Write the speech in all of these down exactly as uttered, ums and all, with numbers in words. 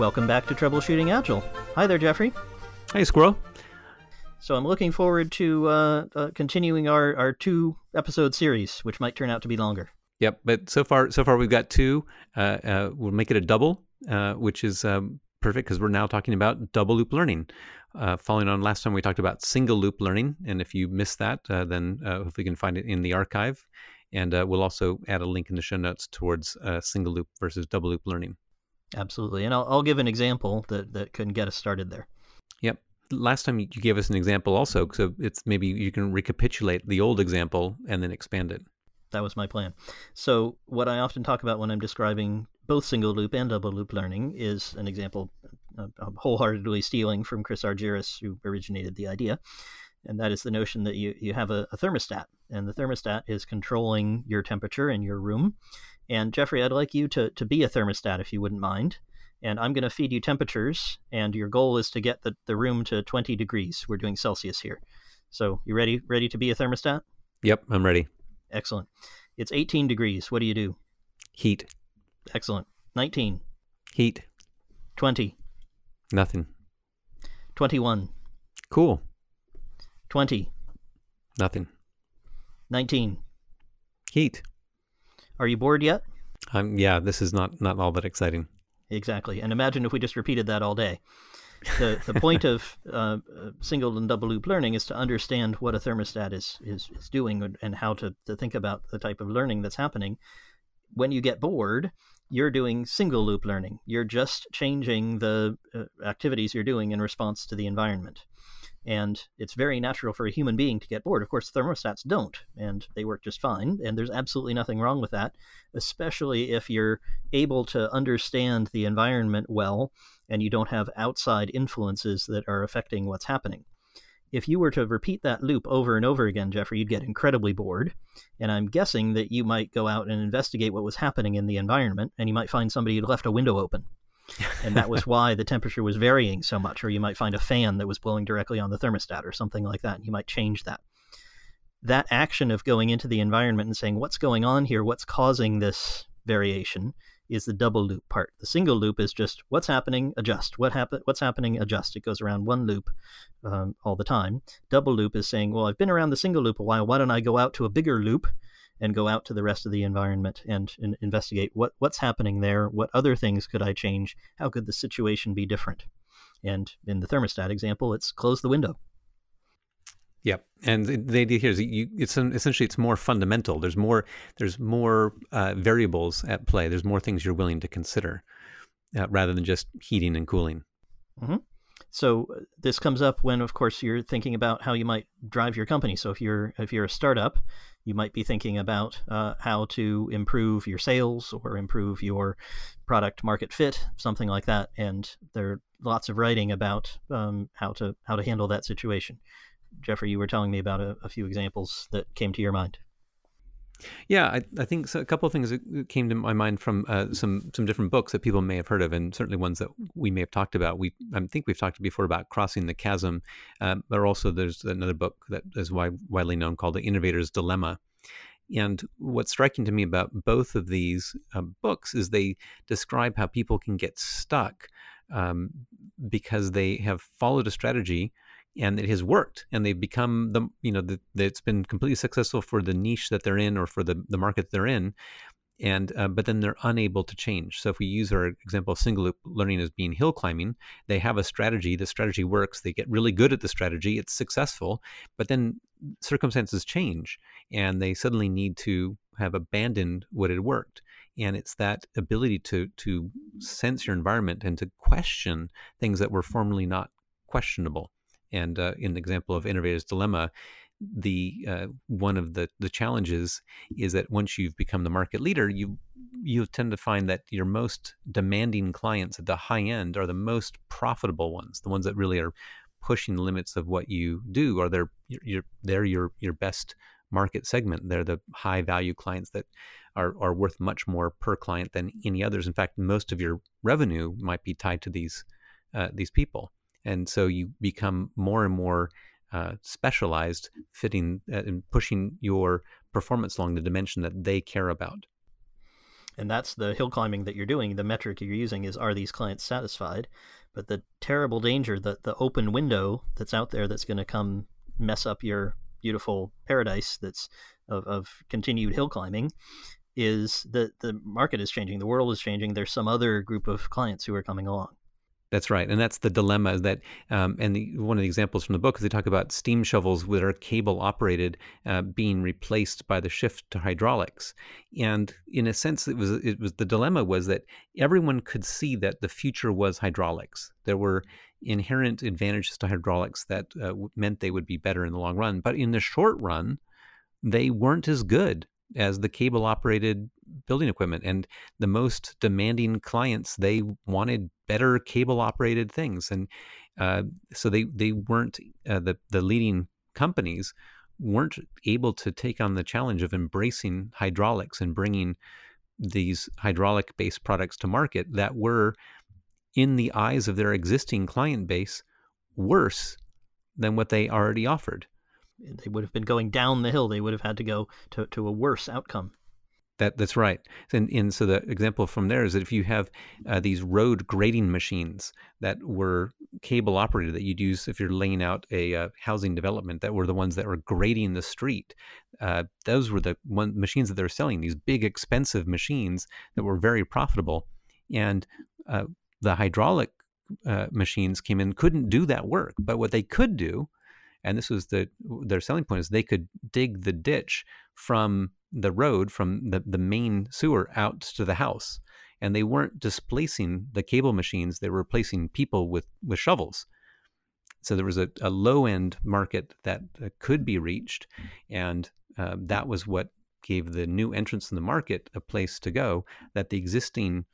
Welcome back to Troubleshooting Agile. Hi there, Jeffrey. Hey, Squirrel. So I'm looking forward to uh, uh, continuing our, our two-episode series, which might turn out to be longer. Yep, but so far so far we've got two. Uh, uh, we'll make it a double, uh, which is um, perfect because we're now talking about double-loop learning. Uh, following on last time, we talked about single-loop learning, and if you missed that, uh, then uh, hopefully you can find it in the archive. And uh, we'll also add a link in the show notes towards uh, single-loop versus double-loop learning. Absolutely, and I'll, I'll give an example that, that can get us started there. Yep. Last time you gave us an example also, so it's maybe you can recapitulate the old example and then expand it. That was my plan. So what I often talk about when I'm describing both single loop and double loop learning is an example I'm wholeheartedly stealing from Chris Argyris, who originated the idea. And that is the notion that you, you have a, a thermostat, and the thermostat is controlling your temperature in your room. And Jeffrey, I'd like you to, to be a thermostat if you wouldn't mind. And I'm going to feed you temperatures, and your goal is to get the, the room to twenty degrees. We're doing Celsius here. So you ready? Ready to be a thermostat? Yep, I'm ready. Excellent. It's eighteen degrees. What do you do? Heat. Excellent. nineteen. Heat. twenty. Nothing. twenty-one. Cool. twenty. Nothing. nineteen. Heat. Are you bored yet? Um, yeah, this is not, not all that exciting. Exactly. And imagine if we just repeated that all day. The the point of uh, single and double loop learning is to understand what a thermostat is, is, is doing and how to, to think about the type of learning that's happening. When you get bored, you're doing single loop learning. You're just changing the uh, activities you're doing in response to the environment. And it's very natural for a human being to get bored. Of course, thermostats don't, and they work just fine. And there's absolutely nothing wrong with that, especially if you're able to understand the environment well and you don't have outside influences that are affecting what's happening. If you were to repeat that loop over and over again, Jeffrey, you'd get incredibly bored. And I'm guessing that you might go out and investigate what was happening in the environment, and you might find somebody who'd left a window open. And that was why the temperature was varying so much. Or you might find a fan that was blowing directly on the thermostat or something like that. And you might change that. That action of going into the environment and saying, what's going on here? What's causing this variation is the double loop part. The single loop is just what's happening, adjust. What happen- What's happening, adjust. It goes around one loop um, all the time. Double loop is saying, well, I've been around the single loop a while. Why don't I go out to a bigger loop and go out to the rest of the environment and, and investigate what, what's happening there, what other things could I change, how could the situation be different? And in the thermostat example, it's close the window. Yep, and the, the idea here is you, it's an, essentially it's more fundamental. There's more there's more uh, variables at play. There's more things you're willing to consider uh, rather than just heating and cooling. Mm-hmm. So this comes up when, of course, you're thinking about how you might drive your company. So if you're if you're a startup, you might be thinking about uh, how to improve your sales or improve your product market fit, something like that. And there are lots of writing about um, how to how to handle that situation. Jeffrey, you were telling me about a, a few examples that came to your mind. Yeah, I, I think so, a couple of things that came to my mind from uh, some some different books that people may have heard of, and certainly ones that we may have talked about. We I think we've talked before about Crossing the Chasm, um, but also there's another book that is wide, widely known called The Innovator's Dilemma. And what's striking to me about both of these uh, books is they describe how people can get stuck um, because they have followed a strategy and it has worked, and they've become the you know the, the, it's been completely successful for the niche that they're in or for the the market they're in, and uh, but then they're unable to change. So if we use our example of single loop learning as being hill climbing, they have a strategy. The strategy works. They get really good at the strategy. It's successful, but then circumstances change, and they suddenly need to have abandoned what had worked. And it's that ability to to sense your environment and to question things that were formerly not questionable. And uh, in the example of Innovator's Dilemma, the uh, one of the, the challenges is that once you've become the market leader, you you tend to find that your most demanding clients at the high end are the most profitable ones, the ones that really are pushing the limits of what you do, or they're you're, they're your your best market segment. They're the high value clients that are are worth much more per client than any others. In fact, most of your revenue might be tied to these uh, these people. And so you become more and more uh, specialized, fitting uh, and pushing your performance along the dimension that they care about. and that's the hill climbing that you're doing. The metric you're using is, are these clients satisfied? But the terrible danger, that the open window that's out there that's going to come mess up your beautiful paradise that's of, of continued hill climbing, is that the market is changing. The world is changing. There's some other group of clients who are coming along. That's right. And that's the dilemma that, um, and the, one of the examples from the book is they talk about steam shovels that are cable operated uh, being replaced by the shift to hydraulics. And in a sense, it was, it was the dilemma was that everyone could see that the future was hydraulics. There were inherent advantages to hydraulics that uh, meant they would be better in the long run. But in the short run, they weren't as good as the cable operated building equipment, and the most demanding clients, they wanted better cable operated things. And uh, so they, they weren't, uh, the, the leading companies weren't able to take on the challenge of embracing hydraulics and bringing these hydraulic based products to market that were, in the eyes of their existing client base, worse than what they already offered. They would have been going down the hill. They would have had to go to, to a worse outcome. That That's right. And, and so the example from there is that if you have uh, these road grading machines that were cable operated, that you'd use if you're laying out a uh, housing development, that were the ones that were grading the street. Uh, those were the one, machines that they were selling, these big, expensive machines that were very profitable. And uh, the hydraulic uh, machines came in, couldn't do that work. But what they could do, and this was the, their selling point, is they could dig the ditch from the road, from the, the main sewer out to the house. And they weren't displacing the cable machines. They were replacing people with, with shovels. So there was a, a low-end market that could be reached. And uh, that was what gave the new entrants in the market a place to go that the existing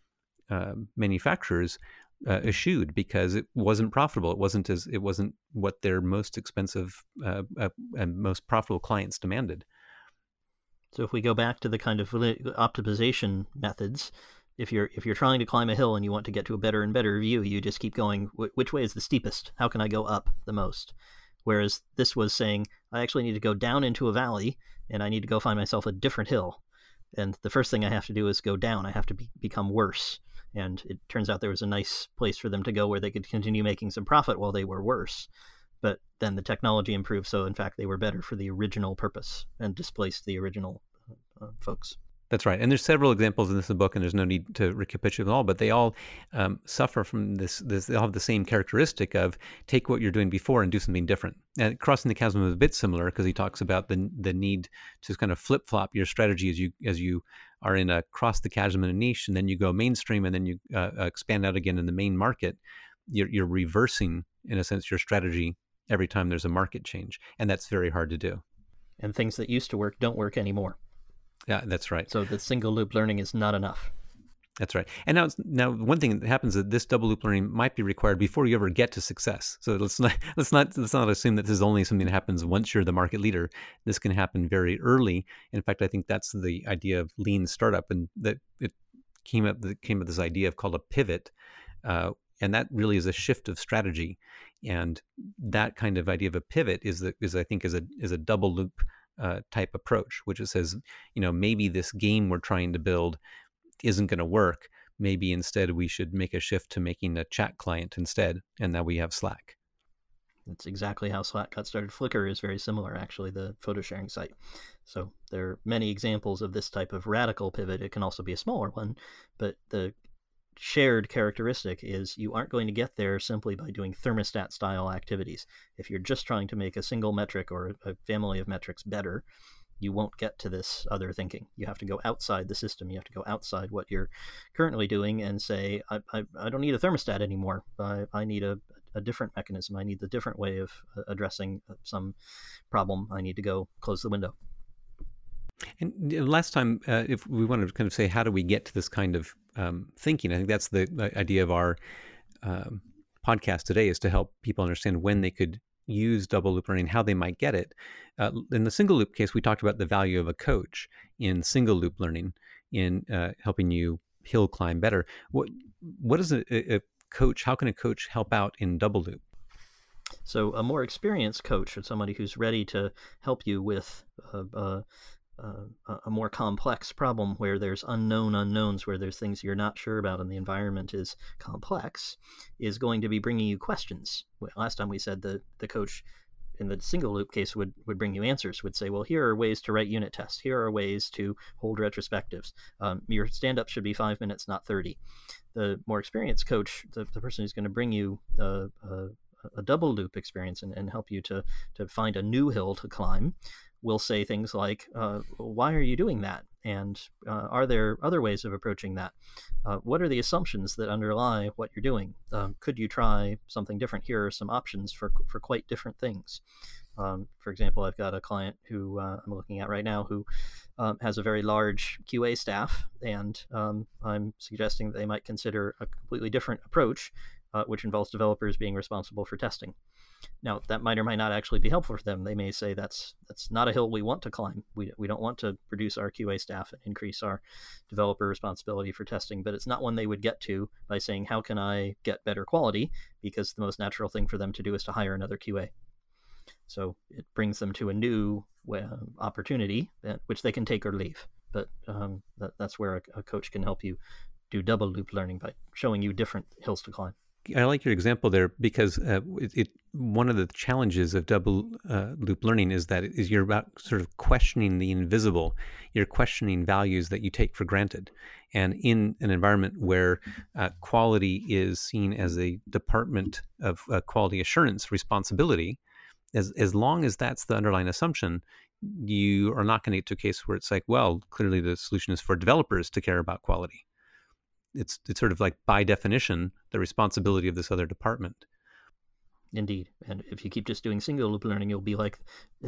uh, manufacturers Uh, eschewed, because it wasn't profitable. It wasn't as it wasn't what their most expensive uh, uh, and most profitable clients demanded. So if we go back to the kind of optimization methods, if you're if you're trying to climb a hill and you want to get to a better and better view, you just keep going. Which way is the steepest? How can I go up the most? Whereas this was saying, I actually need to go down into a valley, and I need to go find myself a different hill. And the first thing I have to do is go down. I have to be, become worse. And it turns out there was a nice place for them to go where they could continue making some profit while they were worse. But then the technology improved, so in fact, they were better for the original purpose and displaced the original uh, folks. That's right. And there's several examples in this book, and there's no need to recapitulate them all, but they all um, suffer from this, this, they all have the same characteristic of take what you're doing before and do something different. And Crossing the Chasm is a bit similar, because he talks about the the need to kind of flip-flop your strategy as you as you are in a cross the chasm in a niche, and then you go mainstream, and then you uh, expand out again in the main market. You're, you're reversing, in a sense, your strategy every time there's a market change, and that's very hard to do. And things that used to work don't work anymore. Yeah, that's right. So the single loop learning is not enough. That's right. And now, it's, now one thing that happens is that this double loop learning might be required before you ever get to success. So let's not let's not let's not assume that this is only something that happens once you're the market leader. This can happen very early. In fact, I think that's the idea of lean startup, and that it came up that came up this idea of called a pivot, uh, and that really is a shift of strategy. And that kind of idea of a pivot is the, is I think is a is a double loop Uh, type approach, which it says, you know, maybe this game we're trying to build isn't going to work. Maybe instead we should make a shift to making a chat client instead, and now we have Slack. That's exactly how Slack got started. Flickr is very similar, actually, the photo sharing site. So there are many examples of this type of radical pivot. It can also be a smaller one, but the shared characteristic is you aren't going to get there simply by doing thermostat style activities. If you're just trying to make a single metric or a family of metrics better, you won't get to this other thinking. You have to go outside the system. You have to go outside what you're currently doing and say, I, I, I don't need a thermostat anymore. I, I need a, a different mechanism. I need the different way of addressing some problem. I need to go close the window. And last time, uh, if we wanted to kind of say, how do we get to this kind of um, thinking? I think that's the idea of our um, podcast today, is to help people understand when they could use double loop learning, how they might get it. Uh, in the single loop case, we talked about the value of a coach in single loop learning in uh, helping you hill climb better. What what is a, a coach? How can a coach help out in double loop? So a more experienced coach, or somebody who's ready to help you with Uh, uh, uh, a more complex problem where there's unknown unknowns, where there's things you're not sure about and the environment is complex, is going to be bringing you questions. Last time we said the, the coach in the single loop case would, would bring you answers, would say, well, here are ways to write unit tests. Here are ways to hold retrospectives. Um, your stand-up should be five minutes, not thirty. The more experienced coach, the, the person who's going to bring you a, a, a double loop experience and, and help you to, to find a new hill to climb, will say things like, uh, why are you doing that? And uh, are there other ways of approaching that? Uh, what are the assumptions that underlie what you're doing? Um, could you try something different? Here are some options for, for quite different things. Um, for example, I've got a client who uh, I'm looking at right now who um, has a very large Q A staff, and um, I'm suggesting that they might consider a completely different approach, uh, which involves developers being responsible for testing. Now, that might or might not actually be helpful for them. They may say that's that's not a hill we want to climb. We, we don't want to reduce our Q A staff and increase our developer responsibility for testing, but it's not one they would get to by saying, how can I get better quality? Because the most natural thing for them to do is to hire another Q A. So it brings them to a new uh, opportunity, that, which they can take or leave. But um, that, that's where a, a coach can help you do double loop learning by showing you different hills to climb. I like your example there, because uh, it, it, one of the challenges of double uh, loop learning is that it is you're about sort of questioning the invisible. You're questioning values that you take for granted. And in an environment where uh, quality is seen as a department of uh, quality assurance responsibility, as, as long as that's the underlying assumption, you are not going to get to a case where it's like, well, clearly the solution is for developers to care about quality. It's, it's sort of like, by definition, the responsibility of this other department. Indeed. And if you keep just doing single loop learning, you'll be like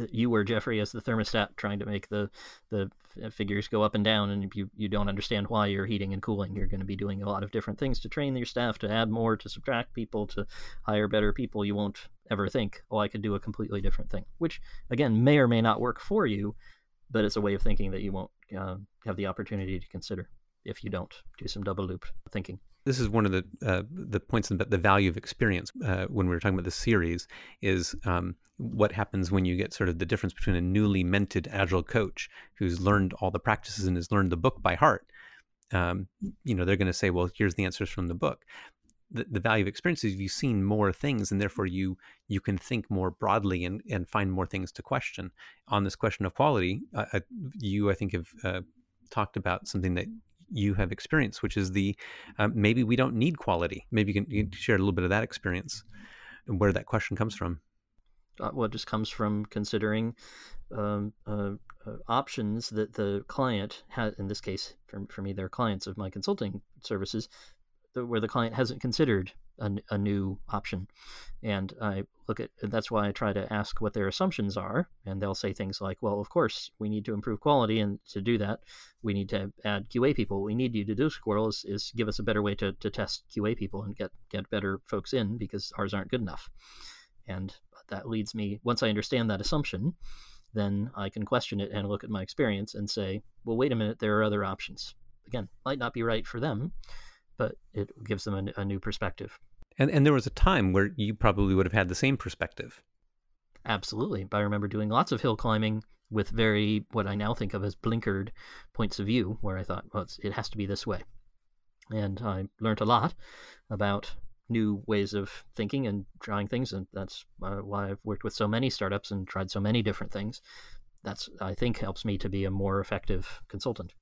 you were, Jeffrey, as the thermostat trying to make the, the figures go up and down. And if you, you don't understand why you're heating and cooling, you're going to be doing a lot of different things to train your staff, to add more, to subtract people, to hire better people. You won't ever think, oh, I could do a completely different thing, which, again, may or may not work for you, but it's a way of thinking that you won't uh, have the opportunity to consider if you don't do some double loop thinking. This is one of the uh, the points about the value of experience uh, when we were talking about the series is um, what happens when you get sort of the difference between a newly minted agile coach who's learned all the practices and has learned the book by heart. Um, you know, they're going to say, well, here's the answers from the book. The, the value of experience is you've seen more things, and therefore you you can think more broadly and, and find more things to question. On this question of quality, uh, you, I think, have uh, talked about something that you have experience, which is the um, maybe we don't need quality. Maybe you can, you can share a little bit of that experience and where that question comes from. Uh, well, it just comes from considering um, uh, uh, options that the client has, in this case, for, for me, they're clients of my consulting services, where the client hasn't considered a, a new option. And I look at, that's why I try to ask what their assumptions are. And they'll say things like, well, of course, we need to improve quality. And to do that, we need to add Q A people. What we need you to do, Squirrel, is, is give us a better way to, to test Q A people and get, get better folks in, because ours aren't good enough. And that leads me, once I understand that assumption, then I can question it and look at my experience and say, well, wait a minute, there are other options. Again, might not be right for them, but it gives them a, a new perspective. And and there was a time where you probably would have had the same perspective. Absolutely. I remember doing lots of hill climbing with very, what I now think of as blinkered points of view, where I thought, well, it's, it has to be this way. And I learned a lot about new ways of thinking and trying things. And that's why I've worked with so many startups and tried so many different things. That's, I think, helps me to be a more effective consultant.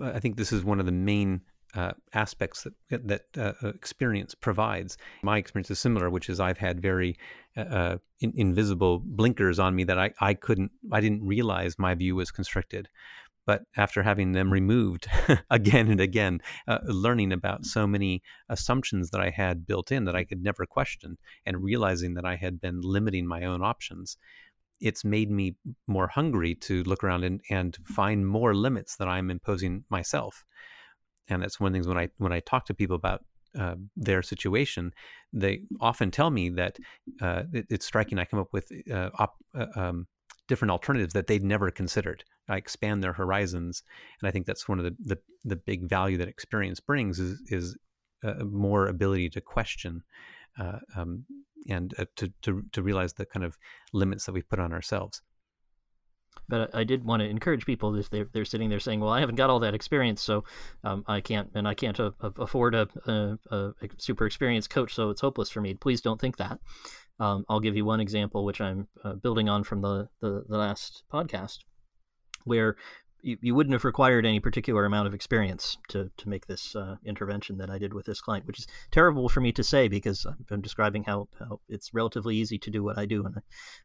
I think this is one of the main Uh, aspects that that uh, experience provides. My experience is similar, which is I've had very uh, in, invisible blinkers on me that I, I couldn't, I didn't realize my view was constricted. But after having them removed again and again, uh, learning about so many assumptions that I had built in that I could never question, and realizing that I had been limiting my own options, it's made me more hungry to look around and, and find more limits that I'm imposing myself. And that's one of the things when I when I talk to people about uh, their situation, they often tell me that uh, it, it's striking. I come up with uh, op, uh, um, different alternatives that they'd never considered. I expand their horizons, and I think that's one of the the, the big value that experience brings is is uh, more ability to question uh, um, and uh, to to to realize the kind of limits that we put on ourselves. But I, I did want to encourage people if they're, they're sitting there saying, well, I haven't got all that experience, so um, I can't, and I can't a, a afford a, a, a super experienced coach, so it's hopeless for me. Please don't think that. Um, I'll give you one example, which I'm uh, building on from the, the, the last podcast, where you, you wouldn't have required any particular amount of experience to, to make this uh, intervention that I did with this client, which is terrible for me to say because I'm describing how, how it's relatively easy to do what I do, and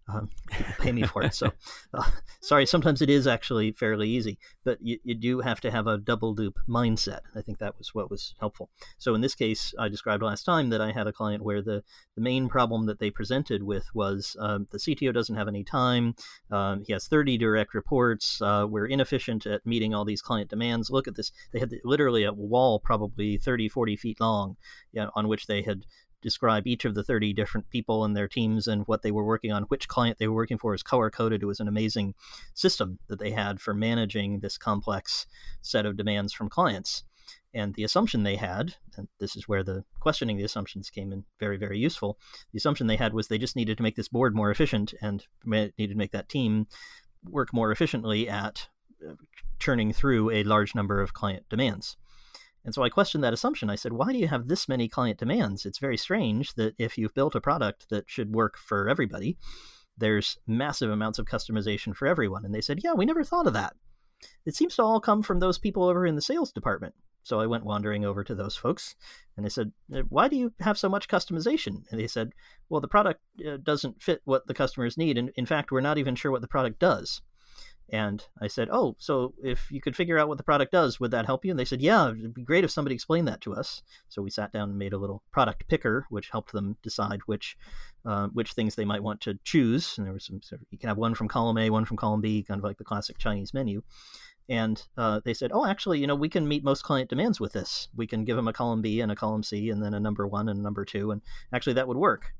um, people pay me for it. So uh, sorry, sometimes it is actually fairly easy, but you, you do have to have a double loop mindset. I think that was what was helpful. So in this case, I described last time that I had a client where the, the main problem that they presented with was um, the C T O doesn't have any time. Um, he has thirty direct reports. Uh, we're inefficient at meeting all these client demands. Look at this. They had literally a wall probably thirty, forty feet long, you know, on which they had described each of the thirty different people and their teams and what they were working on, which client they were working for is color-coded. It was an amazing system that they had for managing this complex set of demands from clients. And the assumption they had, and this is where the questioning the assumptions came in very, very useful, the assumption they had was they just needed to make this board more efficient and needed to make that team work more efficiently at churning through a large number of client demands. And so I questioned that assumption. I said, why do you have this many client demands? It's very strange that if you've built a product that should work for everybody, there's massive amounts of customization for everyone. And they said, yeah, we never thought of that. It seems to all come from those people over in the sales department. So I went wandering over to those folks and I said, why do you have so much customization? And they said, well, the product uh, doesn't fit what the customers need. And in fact, we're not even sure what the product does. And I said, oh, so if you could figure out what the product does, would that help you? And they said, yeah, it'd be great if somebody explained that to us. So we sat down and made a little product picker, which helped them decide which uh, which things they might want to choose. And there was some, you can have one from column A, one from column B, kind of like the classic Chinese menu. And uh, they said, oh, actually, you know, we can meet most client demands with this. We can give them a column B and a column C and then a number one and a number two. And actually, that would work.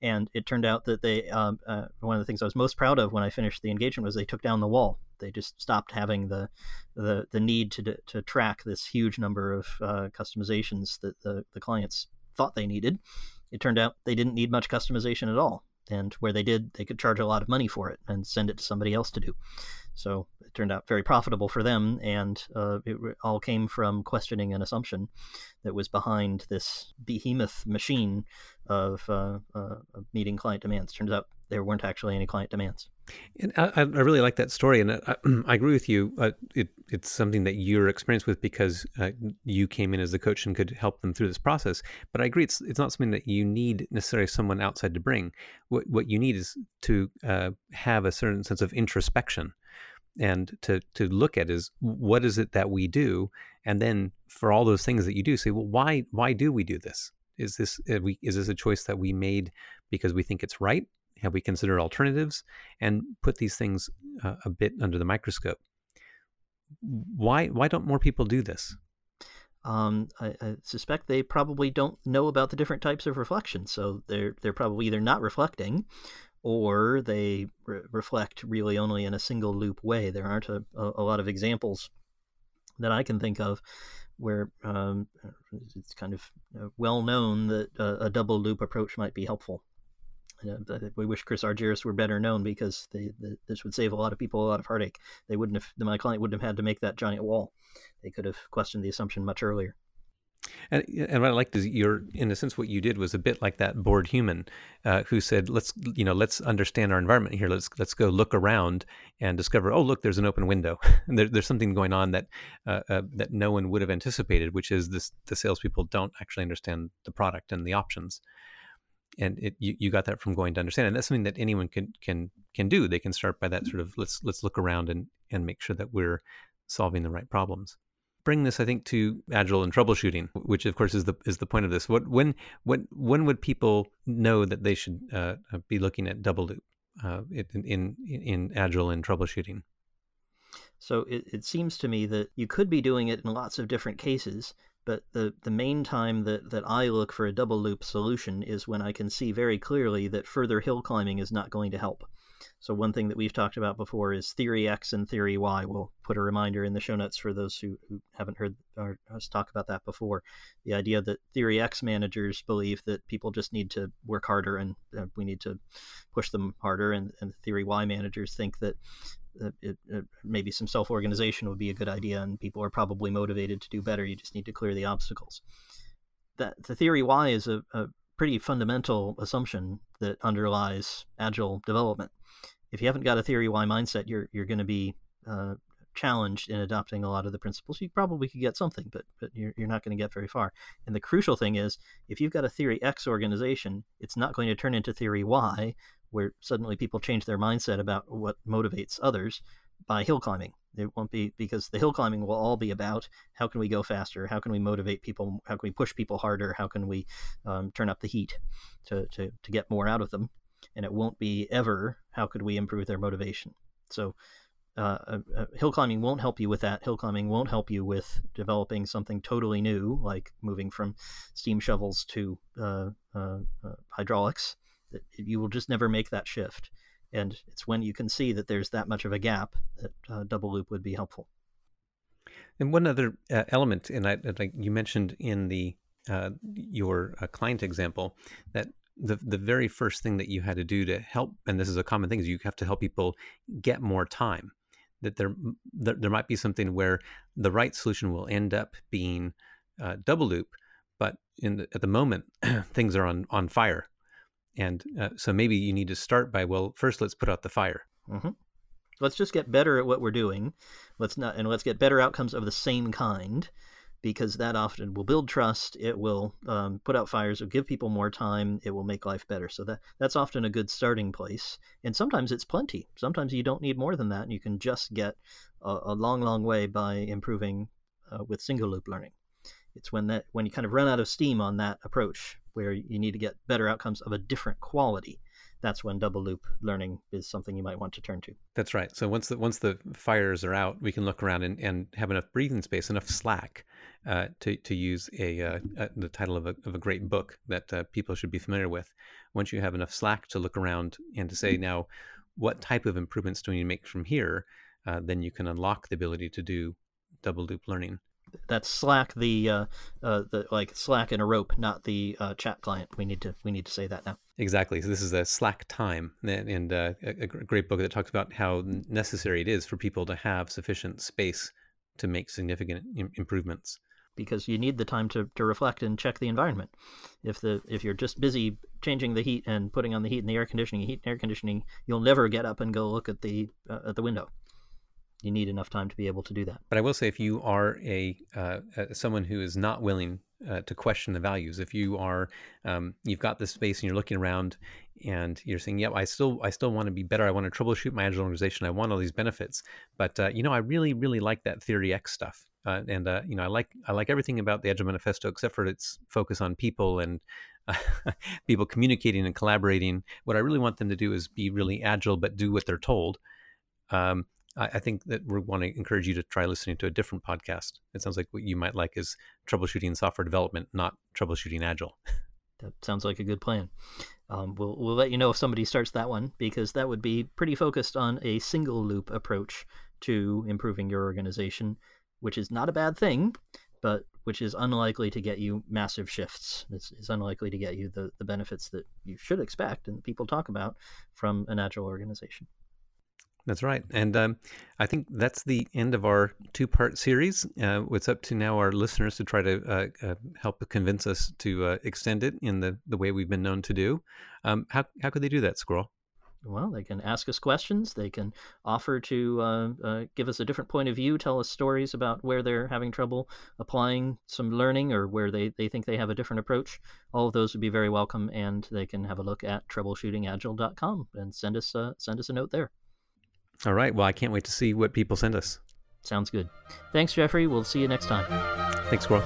And it turned out that they, um, uh, one of the things I was most proud of when I finished the engagement was they took down the wall. They just stopped having the the, the need to to track this huge number of uh, customizations that the, the clients thought they needed. It turned out they didn't need much customization at all. And where they did, they could charge a lot of money for it and send it to somebody else to do. So it turned out very profitable for them. And uh, it all came from questioning an assumption that was behind this behemoth machine of uh, uh, meeting client demands. Turns out there weren't actually any client demands. And I, I really like that story. And I, I agree with you. Uh, it, it's something that you're experienced with because uh, you came in as the coach and could help them through this process. But I agree, it's it's not something that you need necessarily someone outside to bring. What, what you need is to uh, have a certain sense of introspection and to, to look at is what is it that we do? And then for all those things that you do, say, well, why why do we do this? Is this, is this a choice that we made because we think it's right? Have we considered alternatives? And put these things uh, a bit under the microscope. Why why don't more people do this? Um, I, I suspect they probably don't know about the different types of reflection. So they're they're probably either not reflecting, or they re- reflect really only in a single loop way. There aren't a, a lot of examples that I can think of where um, it's kind of well known that a, a double loop approach might be helpful. We wish Chris Argyris were better known because they, they, this would save a lot of people a lot of heartache. They wouldn't have, my client wouldn't have had to make that giant wall. They could have questioned the assumption much earlier. And, and what I liked is you're, in a sense, what you did was a bit like that bored human uh, who said, let's, you know, let's understand our environment here. Let's, let's go look around and discover, oh, look, there's an open window. And there, there's something going on that, uh, uh, that no one would have anticipated, which is this, the salespeople don't actually understand the product and the options. And it, you, you got that from going to understand. And that's something that anyone can can can do. They can start by that sort of let's let's look around and, and make sure that we're solving the right problems. Bring this, I think, to Agile and troubleshooting, which of course is the is the point of this. What when when when would people know that they should uh, be looking at double loop uh, in, in in Agile and troubleshooting? So it, it seems to me that you could be doing it in lots of different cases. But the, the main time that, that I look for a double loop solution is when I can see very clearly that further hill climbing is not going to help. So one thing that we've talked about before is Theory X and Theory Y. We'll put a reminder in the show notes for those who, who haven't heard our, us talk about that before. The idea that Theory X managers believe that people just need to work harder and uh, we need to push them harder. And, and Theory Y managers think that uh, it, uh, maybe some self-organization would be a good idea, and people are probably motivated to do better. You just need to clear the obstacles. That the Theory Y is a, a pretty fundamental assumption that underlies agile development. If you haven't got a Theory Y mindset, you're you're going to be uh, challenged in adopting a lot of the principles. You probably could get something, but but you're, you're not going to get very far. And the crucial thing is, if you've got a Theory X organization, it's not going to turn into Theory Y, where suddenly people change their mindset about what motivates others by hill climbing. It won't be, because the hill climbing will all be about how can we go faster, how can we motivate people, how can we push people harder, how can we um, turn up the heat to, to, to get more out of them. And it won't be ever, how could we improve their motivation? So uh, uh, uh, hill climbing won't help you with that. Hill climbing won't help you with developing something totally new, like moving from steam shovels to uh, uh, uh, hydraulics. You will just never make that shift. And it's when you can see that there's that much of a gap that uh, double loop would be helpful. And one other uh, element, and I, like you mentioned in the uh, your uh, client example, that the the very first thing that you had to do to help, and this is a common thing, is you have to help people get more time. That there there, there might be something where the right solution will end up being uh, double loop, but in the, at the moment things are on on fire. And uh, so maybe you need to start by, well, first let's put out the fire. Mm-hmm. Let's just get better at what we're doing. Let's not, and let's get better outcomes of the same kind, because that often will build trust. It will um, put out fires. It will give people more time. It will make life better. So that that's often a good starting place. And sometimes it's plenty. Sometimes you don't need more than that, and you can just get a, a long, long way by improving uh, with single loop learning. It's when that when you kind of run out of steam on that approach, where you need to get better outcomes of a different quality, that's when double loop learning is something you might want to turn to. That's right. So once the once the fires are out, we can look around and, and have enough breathing space, enough slack, uh, to to use a, uh, a the title of a of a great book that uh, people should be familiar with. Once you have enough slack to look around and to say, now, what type of improvements do we need to make from here? Uh, then you can unlock the ability to do double loop learning. That's Slack, the uh, uh, the like Slack and a rope, not the uh, chat client. We need to we need to say that now. Exactly. So this is a Slack time, and, and uh, a, a great book that talks about how necessary it is for people to have sufficient space to make significant im- improvements. Because you need the time to, to reflect and check the environment. If the if you're just busy changing the heat and putting on the heat and the air conditioning, heat and air conditioning, you'll never get up and go look at the uh, at the window. You need enough time to be able to do that. But I will say, if you are a uh, someone who is not willing uh, to question the values, if you are, um, you've got this space and you're looking around and you're saying, "Yep, yeah, I still, I still want to be better. I want to troubleshoot my agile organization. I want all these benefits, but uh, you know, I really, really like that Theory X stuff, uh, and uh, you know, I like, I like everything about the Agile Manifesto except for its focus on people and uh, people communicating and collaborating. What I really want them to do is be really agile, but do what they're told." Um, I think that we want to encourage you to try listening to a different podcast. It sounds like what you might like is troubleshooting software development, not troubleshooting agile. That sounds like a good plan. Um, we'll we'll let you know if somebody starts that one, because that would be pretty focused on a single loop approach to improving your organization, which is not a bad thing, but which is unlikely to get you massive shifts. It's, it's unlikely to get you the, the benefits that you should expect and people talk about from an agile organization. That's right. And um, I think that's the end of our two-part series. Uh, it's up to now our listeners to try to uh, uh, help convince us to uh, extend it in the, the way we've been known to do. Um, how, how could they do that, Squirrel? Well, they can ask us questions. They can offer to uh, uh, give us a different point of view, tell us stories about where they're having trouble applying some learning or where they, they think they have a different approach. All of those would be very welcome, and they can have a look at troubleshooting agile dot com and send us a, send us a note there. All right. Well, I can't wait to see what people send us. Sounds good. Thanks, Jeffrey. We'll see you next time. Thanks, Squirrel.